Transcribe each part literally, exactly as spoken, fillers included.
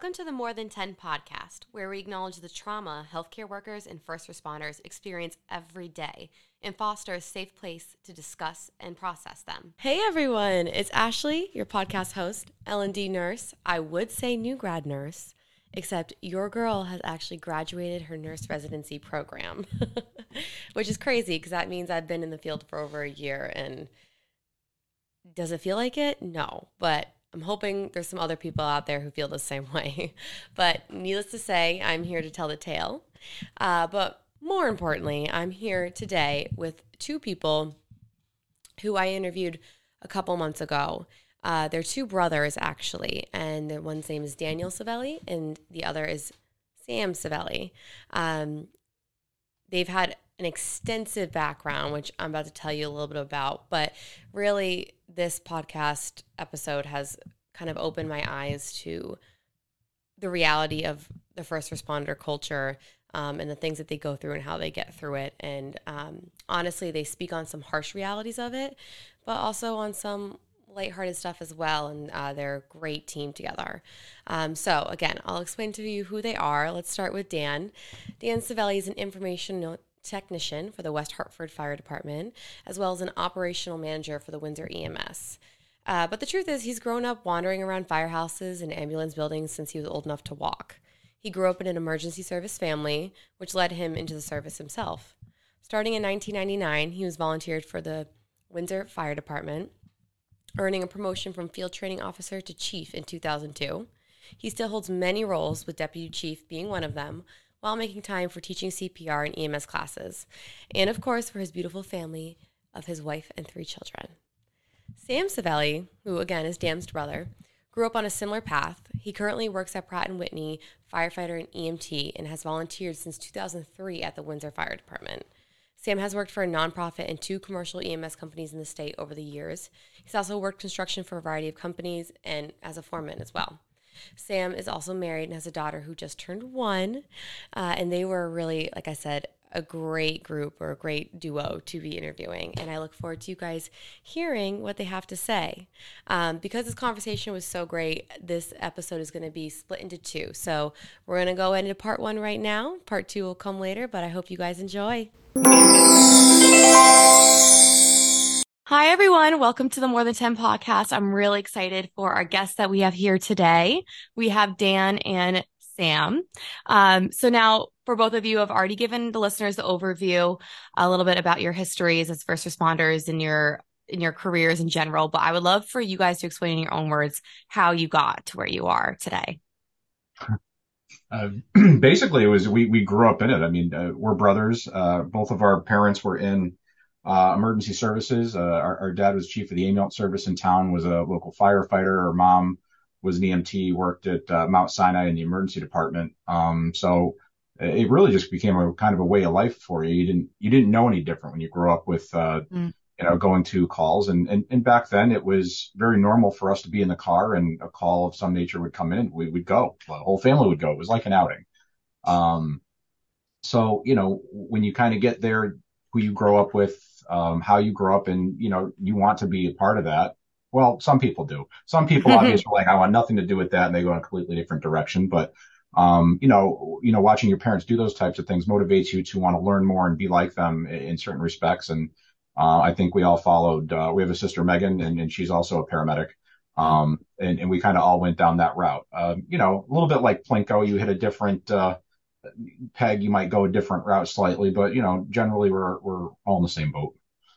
Welcome to the More Than ten podcast, where we acknowledge the trauma healthcare workers and first responders experience every day and foster a safe place to discuss and process them. Hey everyone, it's Ashley, your podcast host, L and D nurse. I would say new grad nurse, except your girl has actually graduated her nurse residency program, which is crazy because that means I've been in the field for over a year. And does it feel like it? No, but I'm hoping there's some other people out there who feel the same way. But needless to say, I'm here to tell the tale. Uh, but more importantly, I'm here today with two people who I interviewed a couple months ago. Uh, they're two brothers, actually. And the one's name is Daniel Savelli, and the other is Sam Savelli. Um, they've had an extensive background, which I'm about to tell you a little bit about. But really, this podcast episode has kind of opened my eyes to the reality of the first responder culture um, and the things that they go through and how they get through it. And um, honestly, they speak on some harsh realities of it, but also on some lighthearted stuff as well. And uh, they're a great team together. Um, so again, I'll explain to you who they are. Let's start with Dan. Dan Savelli is an information note technician for the West Hartford Fire Department, as well as an operational manager for the Windsor E M S. Uh, but the truth is he's grown up wandering around firehouses and ambulance buildings since he was old enough to walk. He grew up in an emergency service family, which led him into the service himself. Starting in nineteen ninety-nine, he was volunteered for the Windsor Fire Department, earning a promotion from field training officer to chief in two thousand two. He still holds many roles, with deputy chief being one of them, while making time for teaching C P R and E M S classes, and of course for his beautiful family of his wife and three children. Sam Savelli, who again is Dan's brother, grew up on a similar path. He currently works at Pratt and Whitney, firefighter and E M T, and has volunteered since two thousand three at the Windsor Fire Department. Sam has worked for a nonprofit and two commercial E M S companies in the state over the years. He's also worked construction for a variety of companies and as a foreman as well. Sam is also married and has a daughter who just turned one, uh, and they were really, like I said, a great group or a great duo to be interviewing, and I look forward to you guys hearing what they have to say. Um, because this conversation was so great, this episode is going to be split into two, so we're going to go into part one right now. Part two will come later, but I hope you guys enjoy. Hi, everyone. Welcome to the More Than ten podcast. I'm really excited for our guests that we have here today. We have Dan and Sam. Um, so now, for both of you, I've already given the listeners the overview, a little bit about your histories as first responders and your in your careers in general. But I would love for you guys to explain in your own words how you got to where you are today. Uh, basically, it was we, we grew up in it. I mean, uh, we're brothers. Uh, both of our parents were in Uh, emergency services. Uh, our, our dad was chief of the ambulance service in town, was a local firefighter. Our mom was an E M T, worked at uh, Mount Sinai in the emergency department. Um, so it really just became a kind of a way of life for you. You didn't, you didn't know any different when you grew up with, uh, mm. you know, going to calls. And, and, and back then it was very normal for us to be in the car and a call of some nature would come in and we would go. The whole family would go. It was like an outing. Um, so, you know, when you kind of get there, who you grow up with, um, how you grow up, and, you know, you want to be a part of that. Well, some people do. Some people obviously are like, I want nothing to do with that, and they go in a completely different direction. But, um, you know, you know, watching your parents do those types of things motivates you to want to learn more and be like them in certain respects. And, uh, I think we all followed, uh, we have a sister, Megan, and, and she's also a paramedic. Um, and, and we kind of all went down that route. Um, you know, a little bit like Plinko, you hit a different, uh, peg, you might go a different route slightly, but, you know, generally we're we're all in the same boat.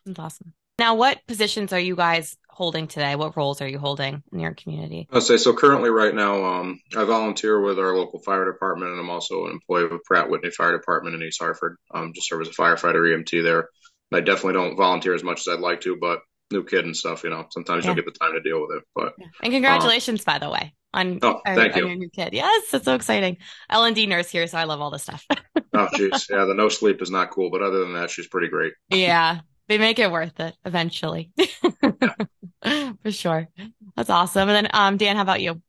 That's awesome. Now, what positions are you guys holding today? What roles are you holding in your community? I'll say, so currently right now, um, I volunteer with our local fire department, and I'm also an employee of Pratt Whitney Fire Department in East Hartford. Um, just serve as a firefighter E M T there. And I definitely don't volunteer as much as I'd like to, but new kid and stuff, you know, sometimes yeah. you don't get the time to deal with it. But yeah. And congratulations, um, by the way. On, oh, thank our, you. on your new kid. Yes, that's so exciting. L and D nurse here, so I love all this stuff. Oh, jeez. Yeah, the no sleep is not cool, but other than that, she's pretty great. Yeah, they make it worth it eventually. Yeah. For sure. That's awesome. And then, um, Dan, how about you?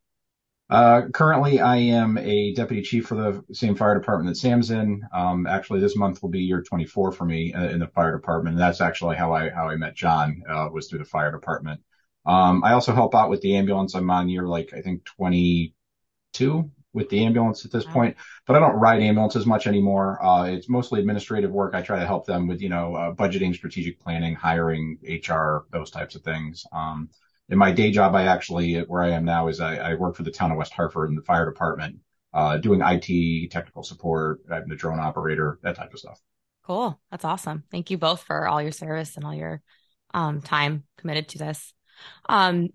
Uh, currently, I am a deputy chief for the same fire department that Sam's in. Um, actually, this month will be year twenty-four for me uh, in the fire department. And that's actually how I how I met John, uh, was through the fire department. Um, I also help out with the ambulance. I'm on year, like, I think twenty-two with the ambulance at this wow. point, but I don't ride ambulances much anymore. Uh, it's mostly administrative work. I try to help them with, you know, uh, budgeting, strategic planning, hiring, H R, those types of things. Um, in my day job, I actually, where I am now is I, I work for the town of West Hartford in the fire department, uh, doing I T, technical support. I'm the drone operator, that type of stuff. Cool. That's awesome. Thank you both for all your service and all your um, time committed to this. Um,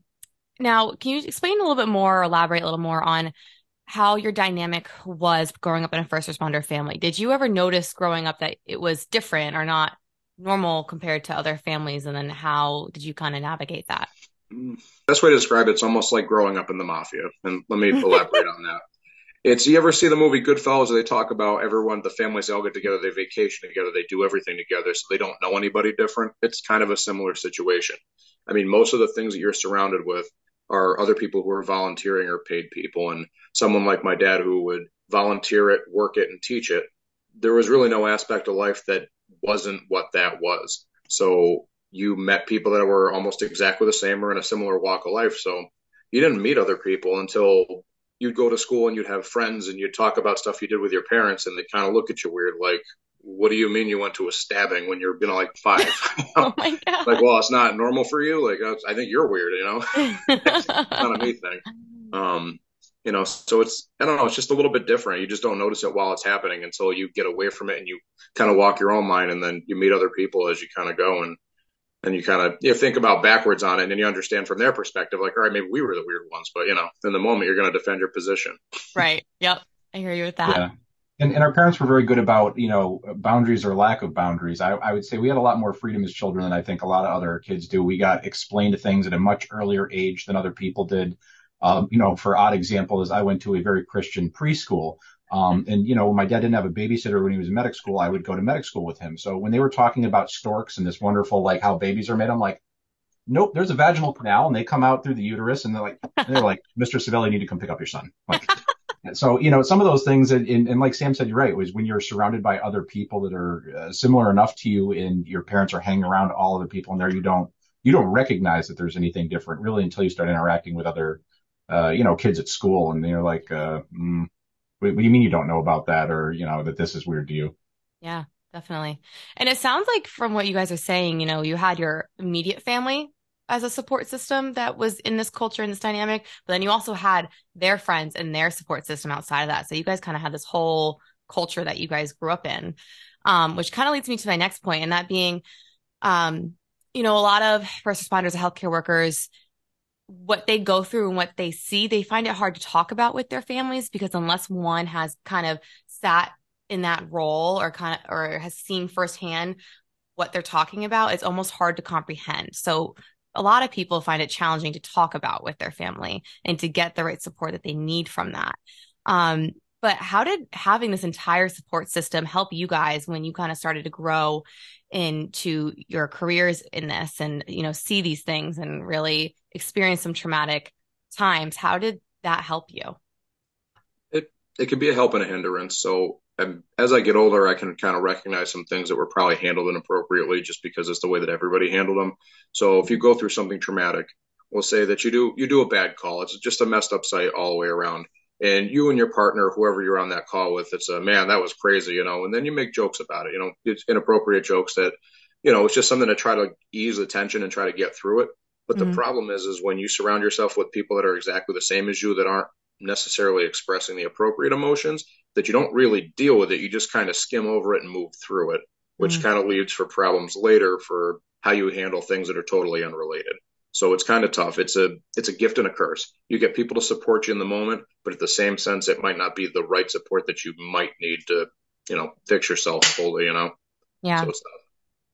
now, can you explain a little bit more, or elaborate a little more on how your dynamic was growing up in a first responder family? Did you ever notice growing up that it was different or not normal compared to other families? And then how did you kind of navigate that? Best way to describe it, it's almost like growing up in the mafia. And let me elaborate on that. It's, you ever see the movie Goodfellas, where they talk about everyone, the families, they all get together, they vacation together, they do everything together, so they don't know anybody different. It's kind of a similar situation. I mean, most of the things that you're surrounded with are other people who are volunteering or paid people. And someone like my dad who would volunteer it, work it, and teach it, there was really no aspect of life that wasn't what that was. So you met people that were almost exactly the same or in a similar walk of life. So you didn't meet other people until you'd go to school and you'd have friends and you'd talk about stuff you did with your parents, and they kind of look at you weird, like, what do you mean you went to a stabbing when you're, you know, like five? Oh my God. Like, well, it's not normal for you. Like, I think you're weird, you know, it's not a me thing. Um, you know, so it's, I don't know, it's just a little bit different. You just don't notice it while it's happening until you get away from it and you kind of walk your own line, and then you meet other people as you kind of go, and And you kind of you know, think about backwards on it, and you understand from their perspective, like, all right, maybe we were the weird ones, but, you know, in the moment, you're going to defend your position. Right. Yep. I hear you with that. Yeah. And, and our parents were very good about, you know, boundaries or lack of boundaries. I, I would say we had a lot more freedom as children than I think a lot of other kids do. We got explained to things at a much earlier age than other people did. Um, you know, for odd example, is I went to a very Christian preschool. Um, and, you know, my dad didn't have a babysitter when he was in medic school. I would go to medic school with him. So when they were talking about storks and this wonderful, like, how babies are made, I'm like, nope, there's a vaginal canal and they come out through the uterus. And they're like, and they're like, Mister Savelli, you need to come pick up your son. Like, so, you know, some of those things. And, and, and like Sam said, you're right, was when you're surrounded by other people that are uh, similar enough to you, and your parents are hanging around all other people in there, you don't you don't recognize that there's anything different really until you start interacting with other, uh, you know, kids at school. And they're like, uh, mm, what do you mean you don't know about that, or, you know, that this is weird to you? Yeah, definitely. And it sounds like from what you guys are saying, you know, you had your immediate family as a support system that was in this culture and this dynamic, but then you also had their friends and their support system outside of that. So you guys kind of had this whole culture that you guys grew up in, um, which kind of leads me to my next point, and that being, um, you know, a lot of first responders and healthcare workers, what they go through and what they see, they find it hard to talk about with their families, because unless one has kind of sat in that role or kind of, or has seen firsthand what they're talking about, it's almost hard to comprehend. So a lot of people find it challenging to talk about with their family and to get the right support that they need from that. Um, but how did having this entire support system help you guys when you kind of started to grow into your careers in this and, you know, see these things and really experience some traumatic times? How did that help you? It it could be a help and a hindrance. So um, as I get older, I can kind of recognize some things that were probably handled inappropriately just because it's the way that everybody handled them. So if you go through something traumatic, we'll say that you do, you do a bad call. It's just a messed up site all the way around. And you and your partner, whoever you're on that call with, it's a, man, that was crazy, you know, and then you make jokes about it, you know, it's inappropriate jokes that, you know, it's just something to try to ease the tension and try to get through it. But mm-hmm. the problem is, is when you surround yourself with people that are exactly the same as you, that aren't necessarily expressing the appropriate emotions, that you don't really deal with it. You just kind of skim over it and move through it, which mm-hmm. kind of leads for problems later for how you handle things that are totally unrelated. So it's kind of tough. It's a it's a gift and a curse. You get people to support you in the moment, but at the same sense, it might not be the right support that you might need to, you know, fix yourself fully, you know? Yeah. So it's tough.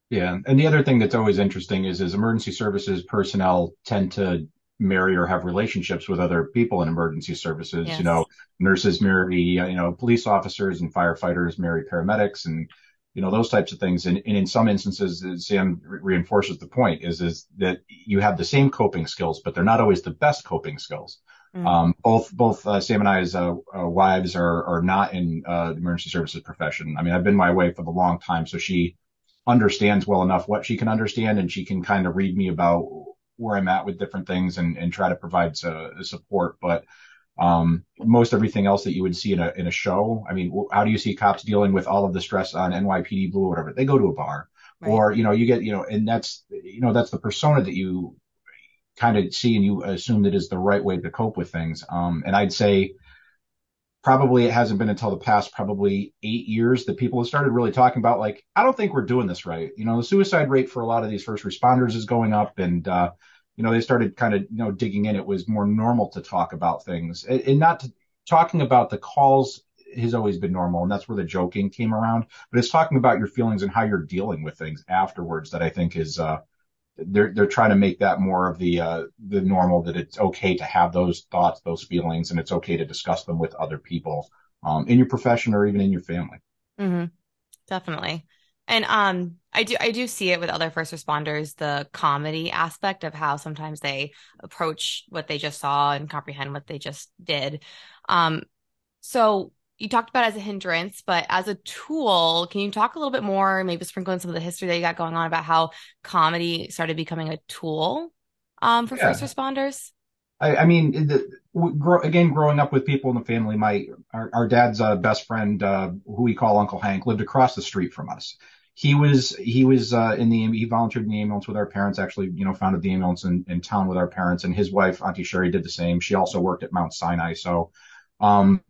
Yeah. And the other thing that's always interesting is, is emergency services personnel tend to marry or have relationships with other people in emergency services. Yes. You know, nurses marry, you know, police officers, and firefighters marry paramedics, and, you know, those types of things. And, and in some instances, Sam reinforces the point is, is that you have the same coping skills, but they're not always the best coping skills. Mm. Um, both, both uh, Sam and I's uh, uh, wives are, are not in uh, the emergency services profession. I mean, I've been my wife for a long time, so she understands well enough what she can understand, and she can kind of read me about where I'm at with different things and, and try to provide uh, support. But um, most everything else that you would see in a in a show. I mean, how do you see cops dealing with all of the stress on N Y P D Blue or whatever? They go to a bar, right. Or, you know, you get, you know, and that's, you know, that's the persona that you kind of see and you assume that is the right way to cope with things. Um, and I'd say probably it hasn't been until the past probably eight years that people have started really talking about, like, I don't think we're doing this right. You know, the suicide rate for a lot of these first responders is going up, and, uh, you know, they started kind of, you know, digging in. It was more normal to talk about things, and, and not to, talking about the calls has always been normal. And that's where the joking came around, but it's talking about your feelings and how you're dealing with things afterwards that I think is, uh, They're they're trying to make that more of the uh, the normal, that it's okay to have those thoughts, those feelings, and it's okay to discuss them with other people, um, in your profession or even in your family. Mm-hmm. Definitely, and um, I do I do see it with other first responders, the comedy aspect of how sometimes they approach what they just saw and comprehend what they just did. Um, so you talked about it as a hindrance, but as a tool, can you talk a little bit more, maybe sprinkle in some of the history that you got going on about how comedy started becoming a tool um, for yeah. first responders? I, I mean, the, grow, again, growing up with people in the family, my our, our dad's uh, best friend, uh, who we call Uncle Hank, lived across the street from us. He was he was uh, in the he volunteered in the ambulance with our parents. Actually, you know, founded the ambulance in, in town with our parents, and his wife, Auntie Sherry, did the same. She also worked at Mount Sinai, so. Um,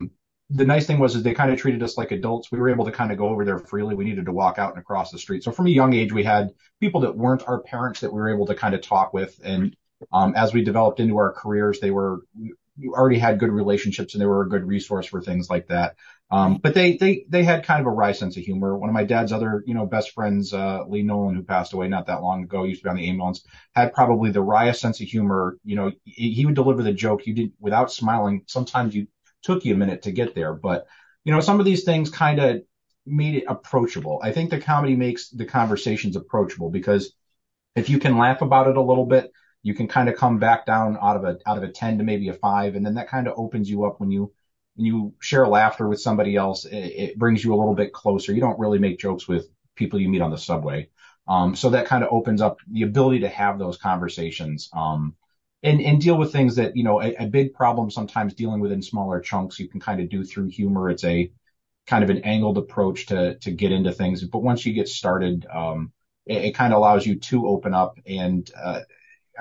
The nice thing was is they kind of treated us like adults. We were able to kind of go over there freely. We needed to walk out and across the street. So from a young age, we had people that weren't our parents that we were able to kind of talk with. And um, as we developed into our careers, they were we already had good relationships, and they were a good resource for things like that. Um, but they they they had kind of a wry sense of humor. One of my dad's other you know best friends, uh, Lee Nolan, who passed away not that long ago, used to be on the ambulance, had probably the wryest sense of humor. You know, he would deliver the joke you didn't without smiling. Sometimes you. Took you a minute to get there, but you know, some of these things kind of made it approachable. I think the comedy makes the conversations approachable, because if you can laugh about it a little bit, you can kind of come back down out of a out of a ten to maybe a five, and then that kind of opens you up when you when you share laughter with somebody else. It, it brings you a little bit closer. You don't really make jokes with people you meet on the subway, um, so that kind of opens up the ability to have those conversations. Um, And, and deal with things that, you know, a, a big problem sometimes dealing with in smaller chunks, you can kind of do through humor. It's a kind of an angled approach to to get into things. But once you get started, um, it, it kind of allows you to open up and uh,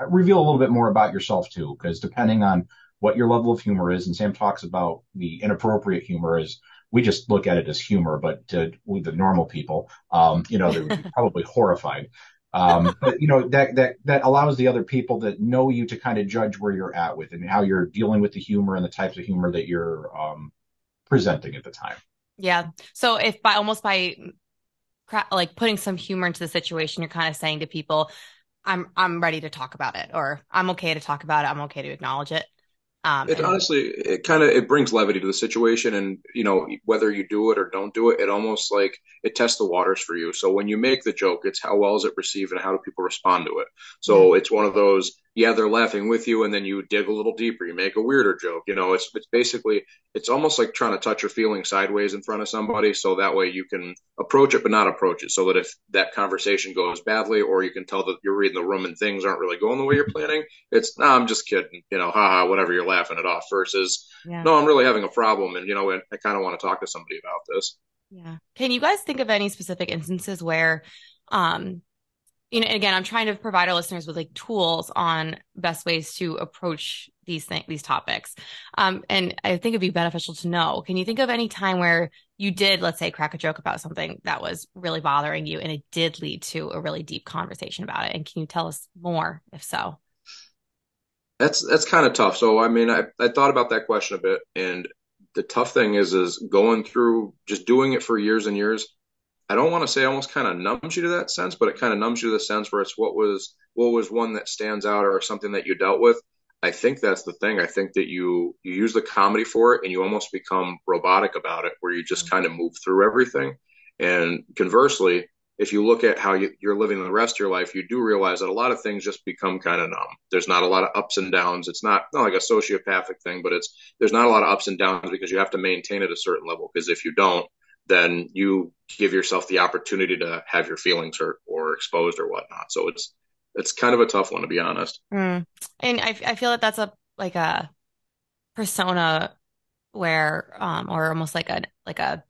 reveal a little bit more about yourself, too, because depending on what your level of humor is, and Sam talks about the inappropriate humor is, we just look at it as humor, but to, with the normal people, um, you know, they would be probably horrified. Um, but, you know, that, that, that allows the other people that know you to kind of judge where you're at with and how you're dealing with the humor and the types of humor that you're, um, presenting at the time. Yeah. So if by almost by like putting some humor into the situation, you're kind of saying to people, I'm, I'm ready to talk about it, or I'm okay to talk about it. I'm okay to acknowledge it. Um, it and- honestly, it kind of, it brings levity to the situation, and, you know, whether you do it or don't do it, it almost like it tests the waters for you. So when you make the joke, it's how well is it received and how do people respond to it? So mm-hmm. It's one of those, yeah, they're laughing with you, and then you dig a little deeper, you make a weirder joke. You know, it's, it's basically, it's almost like trying to touch your feeling sideways in front of somebody. So that way you can approach it, but not approach it. So that if that conversation goes badly, or you can tell that you're reading the room and things aren't really going the way you're planning, it's, no, nah, I'm just kidding, you know, haha, whatever, you're laughing it off, versus, yeah. no, I'm really having a problem. And, you know, I, I kind of want to talk to somebody about this. Yeah. Can you guys think of any specific instances where, um, you know, again, I'm trying to provide our listeners with like tools on best ways to approach these things, these topics. Um, and I think it'd be beneficial to know, can you think of any time where you did, let's say, crack a joke about something that was really bothering you and it did lead to a really deep conversation about it? And can you tell us more if so? That's, that's kind of tough. So, I mean, I, I thought about that question a bit, and the tough thing is, is going through just doing it for years and years. I don't want to say almost kind of numbs you to that sense, but it kind of numbs you to the sense where it's what was what was one that stands out or something that you dealt with. I think that's the thing. I think that you you use the comedy for it, and you almost become robotic about it, where you just kind of move through everything. And conversely, if you look at how you, you're living the rest of your life, you do realize that a lot of things just become kind of numb. There's not a lot of ups and downs. It's not, not like a sociopathic thing, but it's there's not a lot of ups and downs because you have to maintain it a certain level, because if you don't, then you give yourself the opportunity to have your feelings hurt or exposed or whatnot. So it's it's kind of a tough one, to be honest. Mm. And I I feel that that's a like a persona where, um, or almost like a, like a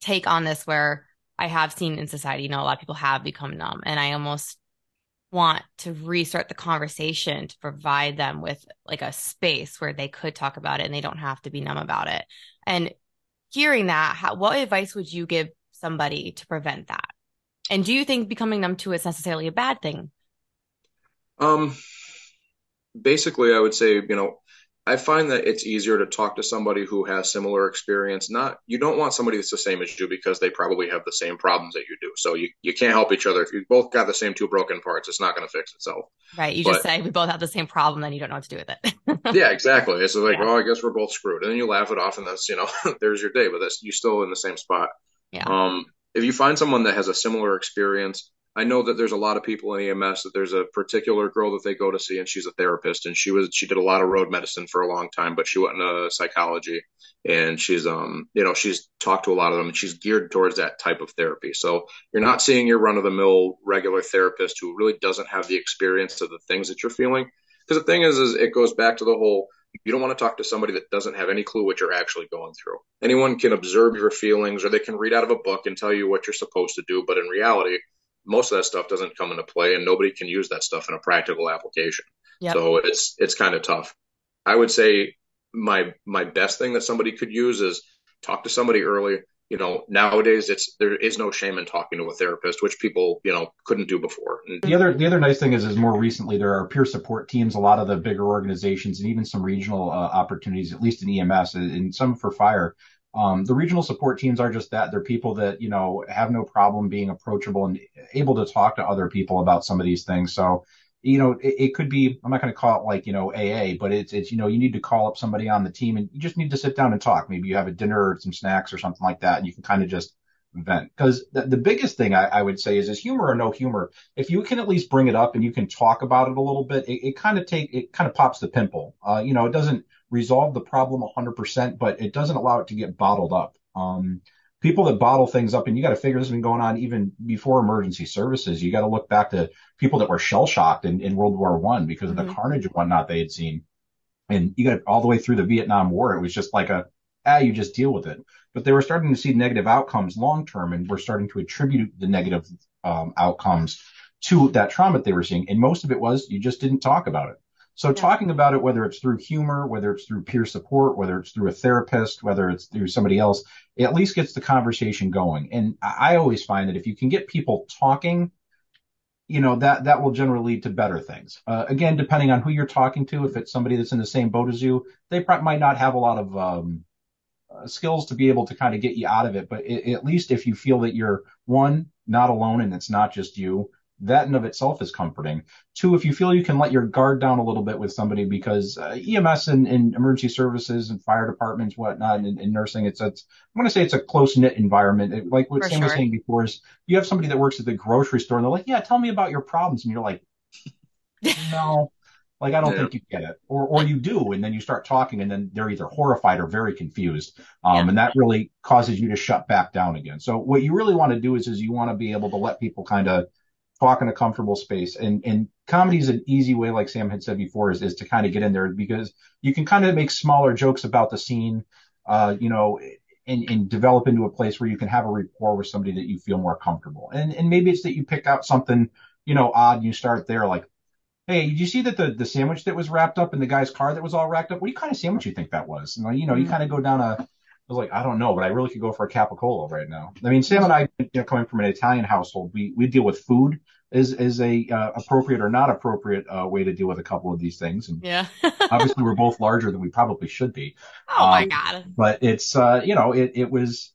take on this where I have seen in society, you know, a lot of people have become numb, and I almost want to restart the conversation to provide them with like a space where they could talk about it and they don't have to be numb about it. And hearing that, how, what advice would you give somebody to prevent that? And do you think becoming numb to it is necessarily a bad thing? Um, basically, I would say, you know, I find that it's easier to talk to somebody who has similar experience. Not, you don't want somebody that's the same as you, because they probably have the same problems that you do. So you, you can't help each other. If you both got the same two broken parts, it's not going to fix itself. Right. You but, just say we both have the same problem, then you don't know what to do with it. Yeah, exactly. It's like, yeah. Oh, I guess we're both screwed. And then you laugh it off, and that's, you know, there's your day, but that's, you're still in the same spot. Yeah. Um, if you find someone that has a similar experience, I know that there's a lot of people in E M S that there's a particular girl that they go to see, and she's a therapist, and she was, she did a lot of road medicine for a long time, but she went into psychology, and she's, um, you know, she's talked to a lot of them, and she's geared towards that type of therapy. So you're not seeing your run of the mill regular therapist who really doesn't have the experience of the things that you're feeling. Because the thing is, is it goes back to the whole, you don't want to talk to somebody that doesn't have any clue what you're actually going through. Anyone can observe your feelings, or they can read out of a book and tell you what you're supposed to do. But in reality, most of that stuff doesn't come into play, and nobody can use that stuff in a practical application. Yep. So it's, it's kind of tough. I would say my, my best thing that somebody could use is talk to somebody early. You know, nowadays it's, there is no shame in talking to a therapist, which people, you know, couldn't do before. The other, the other nice thing is, is more recently there are peer support teams, a lot of the bigger organizations, and even some regional uh, opportunities, at least in E M S and some for fire. Um, the regional support teams are just that. They're people that, you know, have no problem being approachable and able to talk to other people about some of these things. So, you know, it, it could be, I'm not going to call it like, you know, A A, but it's, it's, you know, you need to call up somebody on the team, and you just need to sit down and talk. Maybe you have a dinner or some snacks or something like that, and you can kind of just vent. Because the, the biggest thing I, I would say is, is humor or no humor. If you can at least bring it up and you can talk about it a little bit, it, it kind of take, it kind of pops the pimple. Uh, you know, it doesn't resolve the problem one hundred percent, but it doesn't allow it to get bottled up. Um, people that bottle things up, and you got to figure this has been going on even before emergency services. You got to look back to people that were shell shocked in, in World War One because of mm-hmm. the carnage and whatnot they had seen. And you got all the way through the Vietnam War. It was just like a, ah, you just deal with it. But they were starting to see negative outcomes long term, and we're starting to attribute the negative um, outcomes to that trauma they were seeing. And most of it was you just didn't talk about it. So talking about it, whether it's through humor, whether it's through peer support, whether it's through a therapist, whether it's through somebody else, it at least gets the conversation going. And I always find that if you can get people talking, you know, that, that will generally lead to better things. Uh, again, depending on who you're talking to, if it's somebody that's in the same boat as you, they probably might not have a lot of um, uh, skills to be able to kind of get you out of it. But it, at least if you feel that you're, one, not alone and it's not just you, that in of itself is comforting. Two, if you feel you can let your guard down a little bit with somebody, because uh, E M S and, and emergency services and fire departments, whatnot, and, and nursing, it's, it's I'm going to say it's a close-knit environment. It, like what For Sam sure. was saying before, is you have somebody that works at the grocery store, and they're like, yeah, tell me about your problems. And you're like, no, like, I don't yeah. think you get it. Or or you do, and then you start talking, and then they're either horrified or very confused. Um, yeah. And that really causes you to shut back down again. So what you really want to do is, is you want to be able to let people kind of talk in a comfortable space. And, and comedy is an easy way, like Sam had said before, is, is to kind of get in there, because you can kind of make smaller jokes about the scene, uh, you know, and, and develop into a place where you can have a rapport with somebody that you feel more comfortable. And, and maybe it's that you pick out something, you know, odd, and you start there, like, hey, did you see that the, the sandwich that was wrapped up in the guy's car that was all wrapped up? What kind of sandwich you think that was? And, you know, mm-hmm. you kind of go down a, I was like, I don't know, but I really could go for a capicola right now. I mean, Sam and I, you know, coming from an Italian household, we, we deal with food is is a uh, appropriate or not appropriate uh, way to deal with a couple of these things. And yeah. obviously, we're both larger than we probably should be. Oh, um, my God. But it's, uh, you know, it, it was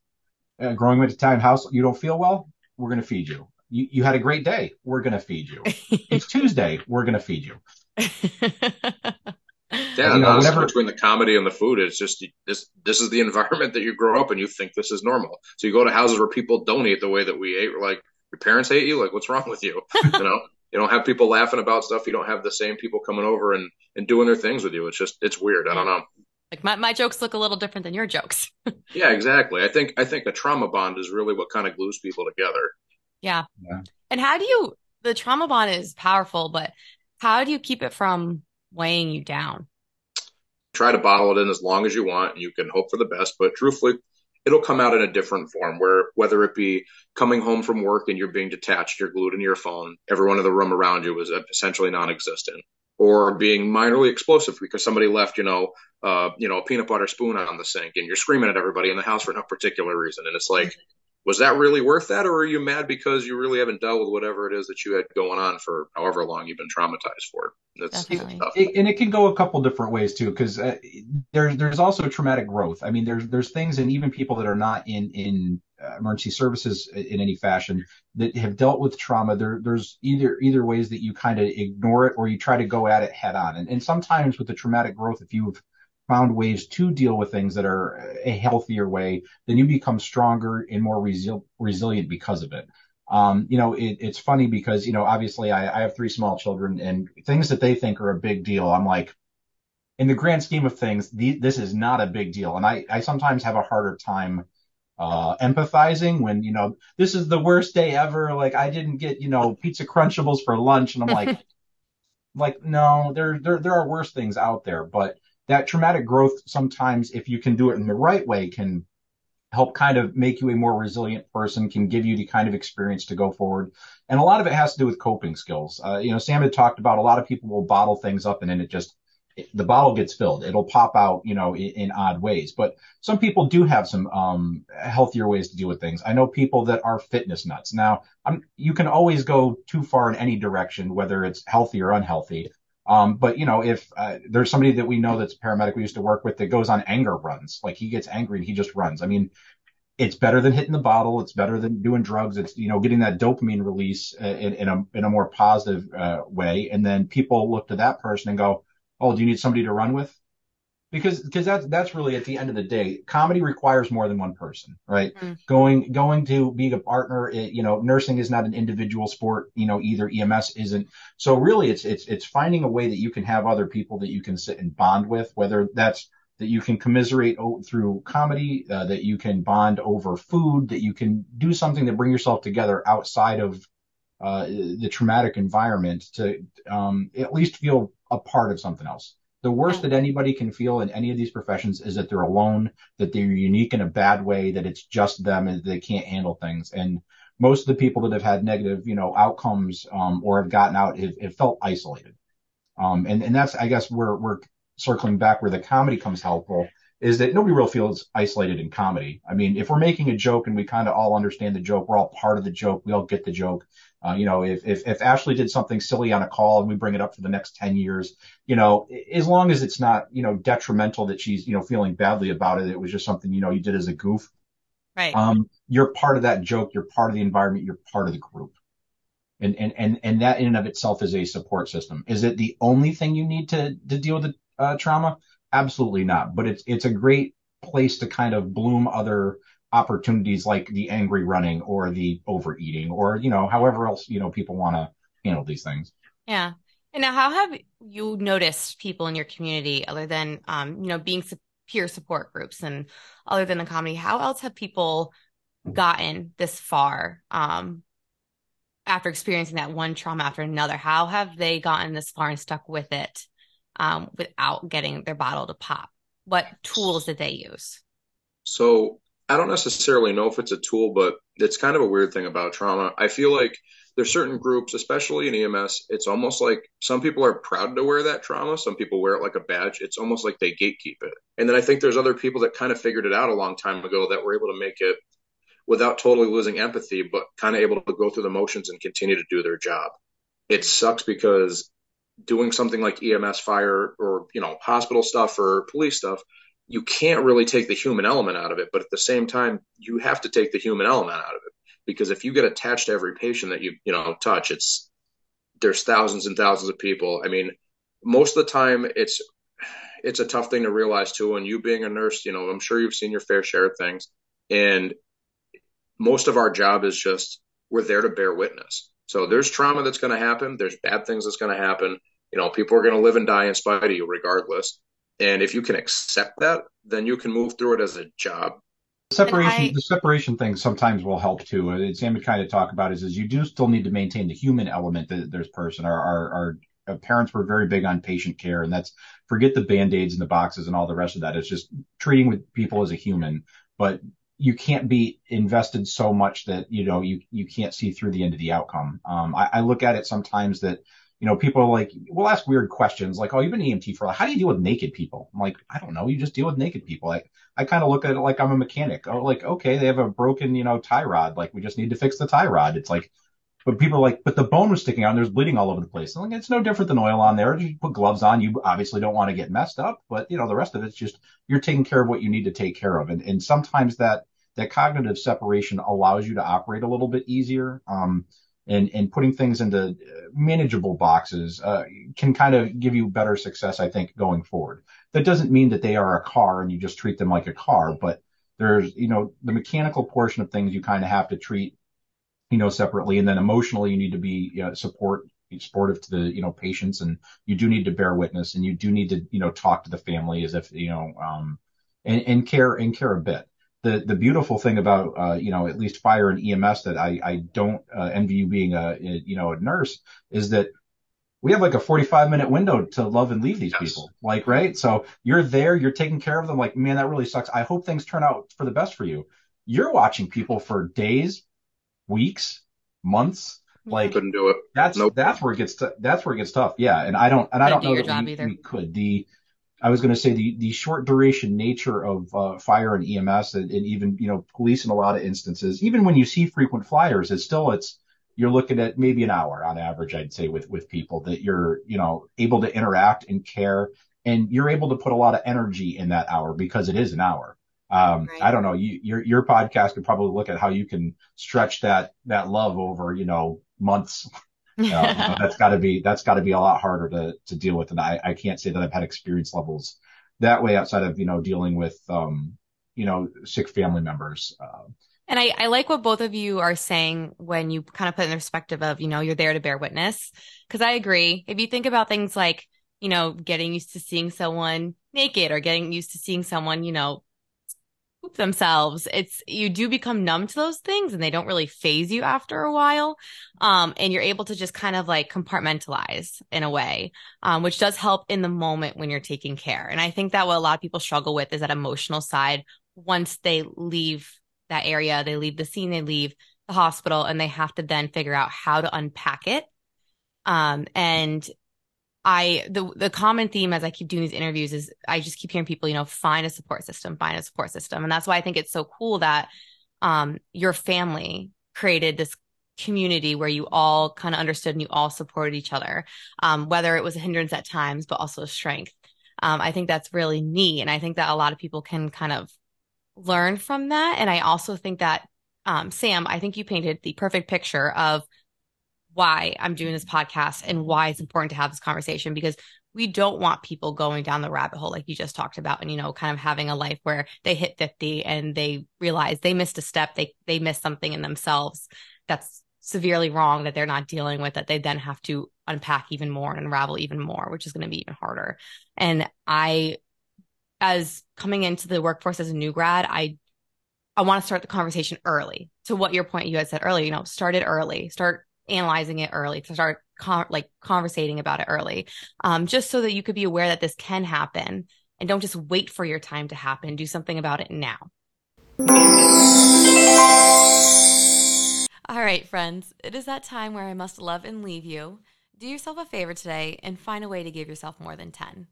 uh, growing up in an Italian household. You don't feel well? We're going to feed you. you. You had a great day. We're going to feed you. It's Tuesday. We're going to feed you. Yeah, you know, whatever, between the comedy and the food, it's just this. This is the environment that you grow up in. You think this is normal, so you go to houses where people don't eat the way that we ate. We're like, your parents hate you. Like, what's wrong with you? You know, you don't have people laughing about stuff. You don't have the same people coming over and, and doing their things with you. It's just, it's weird. I don't know. Like my, my jokes look a little different than your jokes. Yeah, exactly. I think I think a trauma bond is really what kind of glues people together. Yeah. yeah. And how do you? The trauma bond is powerful, but how do you keep it from weighing you down? try to bottle it in as long as you want, and you can hope for the best, but truthfully, it'll come out in a different form, where whether it be coming home from work and you're being detached, you're glued into your phone, everyone in the room around you is essentially non-existent, or being minorly explosive because somebody left, you know, uh, you know, a peanut butter spoon on the sink and you're screaming at everybody in the house for no particular reason. And it's like, was that really worth that? Or are you mad because you really haven't dealt with whatever it is that you had going on for however long you've been traumatized for? That's tough. It, and it can go a couple different ways too, because uh, there's there's also traumatic growth. I mean, there's there's things, and even people that are not in in uh, emergency services in any fashion that have dealt with trauma. There there's either either ways that you kind of ignore it, or you try to go at it head on. And, and sometimes with the traumatic growth, if you've found ways to deal with things that are a healthier way, then you become stronger and more resi- resilient because of it. Um, you know, it, it's funny because, you know, obviously I, I have three small children, and things that they think are a big deal, I'm like, in the grand scheme of things, the, this is not a big deal. And I, I sometimes have a harder time uh, empathizing when, you know, this is the worst day ever. Like, I didn't get, you know, pizza crunchables for lunch. And I'm like, like, no, there, there, there are worse things out there. But that traumatic growth, sometimes if you can do it in the right way, can help kind of make you a more resilient person, can give you the kind of experience to go forward. And a lot of it has to do with coping skills. Uh, you know, Sam had talked about a lot of people will bottle things up, and then it just, it, the bottle gets filled. It'll pop out, you know, in, in odd ways. But some people do have some um, healthier ways to deal with things. I know people that are fitness nuts. Now, I'm, you can always go too far in any direction, whether it's healthy or unhealthy. Um, but, you know, if uh, there's somebody that we know that's a paramedic we used to work with that goes on anger runs, like he gets angry and he just runs. I mean, it's better than hitting the bottle. It's better than doing drugs. It's, you know, getting that dopamine release in, in a in a more positive uh, way. And then people look to that person and go, oh, do you need somebody to run with? Because because that's, that's really, at the end of the day, comedy requires more than one person, right? Mm-hmm. Going going to be a partner, it, you know, nursing is not an individual sport, you know, either E M S isn't. So really, it's it's it's finding a way that you can have other people that you can sit and bond with, whether that's that you can commiserate o- through comedy, uh, that you can bond over food, that you can do something to bring yourself together outside of uh, the traumatic environment to um, at least feel a part of something else. The worst that anybody can feel in any of these professions is that they're alone, that they're unique in a bad way, that it's just them and they can't handle things. And most of the people that have had negative, you know, outcomes um, or have gotten out, it, it felt isolated. Um, and, and that's, I guess, where we're circling back where the comedy comes helpful, is that nobody really feels isolated in comedy. I mean, if we're making a joke and we kind of all understand the joke, we're all part of the joke, we all get the joke. Uh, you know, if, if, if Ashley did something silly on a call and we bring it up for the next ten years, you know, as long as it's not, you know, detrimental that she's, you know, feeling badly about it. It was just something, you know, you did as a goof. Right. Um, you're part of that joke. You're part of the environment. You're part of the group. And, and, and, and that in and of itself is a support system. Is it the only thing you need to, to deal with the uh, trauma? Absolutely not. But it's, it's a great place to kind of bloom other opportunities, like the angry running or the overeating, or, you know, however else, you know, people want to handle these things. Yeah. And now, how have you noticed people in your community, other than, um, you know, being peer support groups and other than the comedy, how else have people gotten this far um, after experiencing that one trauma after another? How have they gotten this far and stuck with it um, without getting their bottle to pop? What tools did they use? So I don't necessarily know if it's a tool, but it's kind of a weird thing about trauma. I feel like there's certain groups, especially in E M S, it's almost like some people are proud to wear that trauma. Some people wear it like a badge. It's almost like they gatekeep it. And then I think there's other people that kind of figured it out a long time ago that were able to make it without totally losing empathy, but kind of able to go through the motions and continue to do their job. It sucks because doing something like E M S, fire, or, you know, hospital stuff or police stuff, you can't really take the human element out of it, but at the same time, you have to take the human element out of it, because if you get attached to every patient that you, you know, touch, it's, there's thousands and thousands of people. I mean, most of the time it's, it's a tough thing to realize too. And you being a nurse, you know, I'm sure you've seen your fair share of things, and most of our job is just, we're there to bear witness. So there's trauma that's going to happen. There's bad things that's going to happen. You know, people are going to live and die in spite of you regardless. And if you can accept that, then you can move through it as a job. Separation, I, the separation thing sometimes will help too. And Sam would kind of talk about is, is you do still need to maintain the human element that there's person, our, our, our uh, parents were very big on patient care, and that's forget the Band-Aids and the boxes and all the rest of that. It's just treating with people as a human, but you can't be invested so much that, you know, you, you can't see through the end of the outcome. Um, I, I look at it sometimes that, you know, people are like, we'll ask weird questions like, oh, you've been an E M T for a while. How do you deal with naked people? I'm like, I don't know. You just deal with naked people. I, I kind of look at it like I'm a mechanic. Oh, like, okay, they have a broken, you know, tie rod. Like, we just need to fix the tie rod. It's like, but people are like, but the bone was sticking out and there's bleeding all over the place. I'm like, it's no different than oil on there. You put gloves on. You obviously don't want to get messed up, but, you know, the rest of it's just, you're taking care of what you need to take care of. And, and sometimes that, that cognitive separation allows you to operate a little bit easier. Um, And, and putting things into manageable boxes uh, can kind of give you better success, I think, going forward. That doesn't mean that they are a car and you just treat them like a car, but there's, you know, the mechanical portion of things you kind of have to treat, you know, separately. And then emotionally, you need to be, you know, support, supportive to the, you know, patients, and you do need to bear witness, and you do need to, you know, talk to the family as if, you know, um, and, and care, and care a bit. The the beautiful thing about, uh, you know, at least fire and E M S that I, I don't uh, envy you being a, a, you know, a nurse is that we have like a forty-five minute window to love and leave these yes. people. Like, right. So you're there, you're taking care of them. Like, man, that really sucks. I hope things turn out for the best for you. You're watching people for days, weeks, months. Like, couldn't do it. That's, nope. that's where it gets, t- that's where it gets tough. Yeah. And I don't, and I don't know that we, we could. The, I was going to say the, the short duration nature of uh, fire and E M S and, and even, you know, police in a lot of instances, even when you see frequent flyers, it's still it's you're looking at maybe an hour on average, I'd say, with with people that you're, you know, able to interact and care, and you're able to put a lot of energy in that hour because it is an hour. Um, right. I don't know. You, your your podcast could probably look at how you can stretch that that love over, you know, months. uh, you know, that's got to be that's got to be a lot harder to to deal with, and I, I can't say that I've had experience levels that way outside of, you know, dealing with um you know sick family members. Uh, and I, I like what both of you are saying when you kind of put in the perspective of, you know, you're there to bear witness, because I agree. If you think about things like, you know, getting used to seeing someone naked or getting used to seeing someone, you know, poop themselves, it's you do become numb to those things, and they don't really phase you after a while, um and you're able to just kind of like compartmentalize in a way, um which does help in the moment when you're taking care. And I think that what a lot of people struggle with is that emotional side. Once they leave that area, they leave the scene, they leave the hospital, and they have to then figure out how to unpack it. um and I, the, the common theme as I keep doing these interviews is I just keep hearing people, you know, find a support system, find a support system. And that's why I think it's so cool that, um, your family created this community where you all kind of understood and you all supported each other. Um, whether it was a hindrance at times, but also a strength. Um, I think that's really neat. And I think that a lot of people can kind of learn from that. And I also think that, um, Sam, I think you painted the perfect picture of why I'm doing this podcast and why it's important to have this conversation, because we don't want people going down the rabbit hole like you just talked about, and, you know, kind of having a life where they hit fifty and they realize they missed a step, they they missed something in themselves that's severely wrong that they're not dealing with, that they then have to unpack even more and unravel even more, which is going to be even harder. And I, as coming into the workforce as a new grad, I I want to start the conversation early. To what your point you had said earlier, you know, start it early, start analyzing it early, to start con- like conversating about it early, um, just so that you could be aware that this can happen and don't just wait for your time to happen. Do something about it now. All right, friends, it is that time where I must love and leave you. Do yourself a favor today and find a way to give yourself more than ten.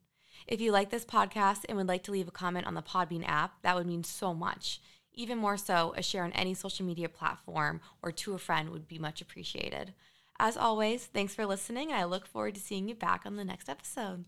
If you like this podcast and would like to leave a comment on the Podbean app, that would mean so much. Even more so, a share on any social media platform or to a friend would be much appreciated. As always, thanks for listening, and I look forward to seeing you back on the next episode.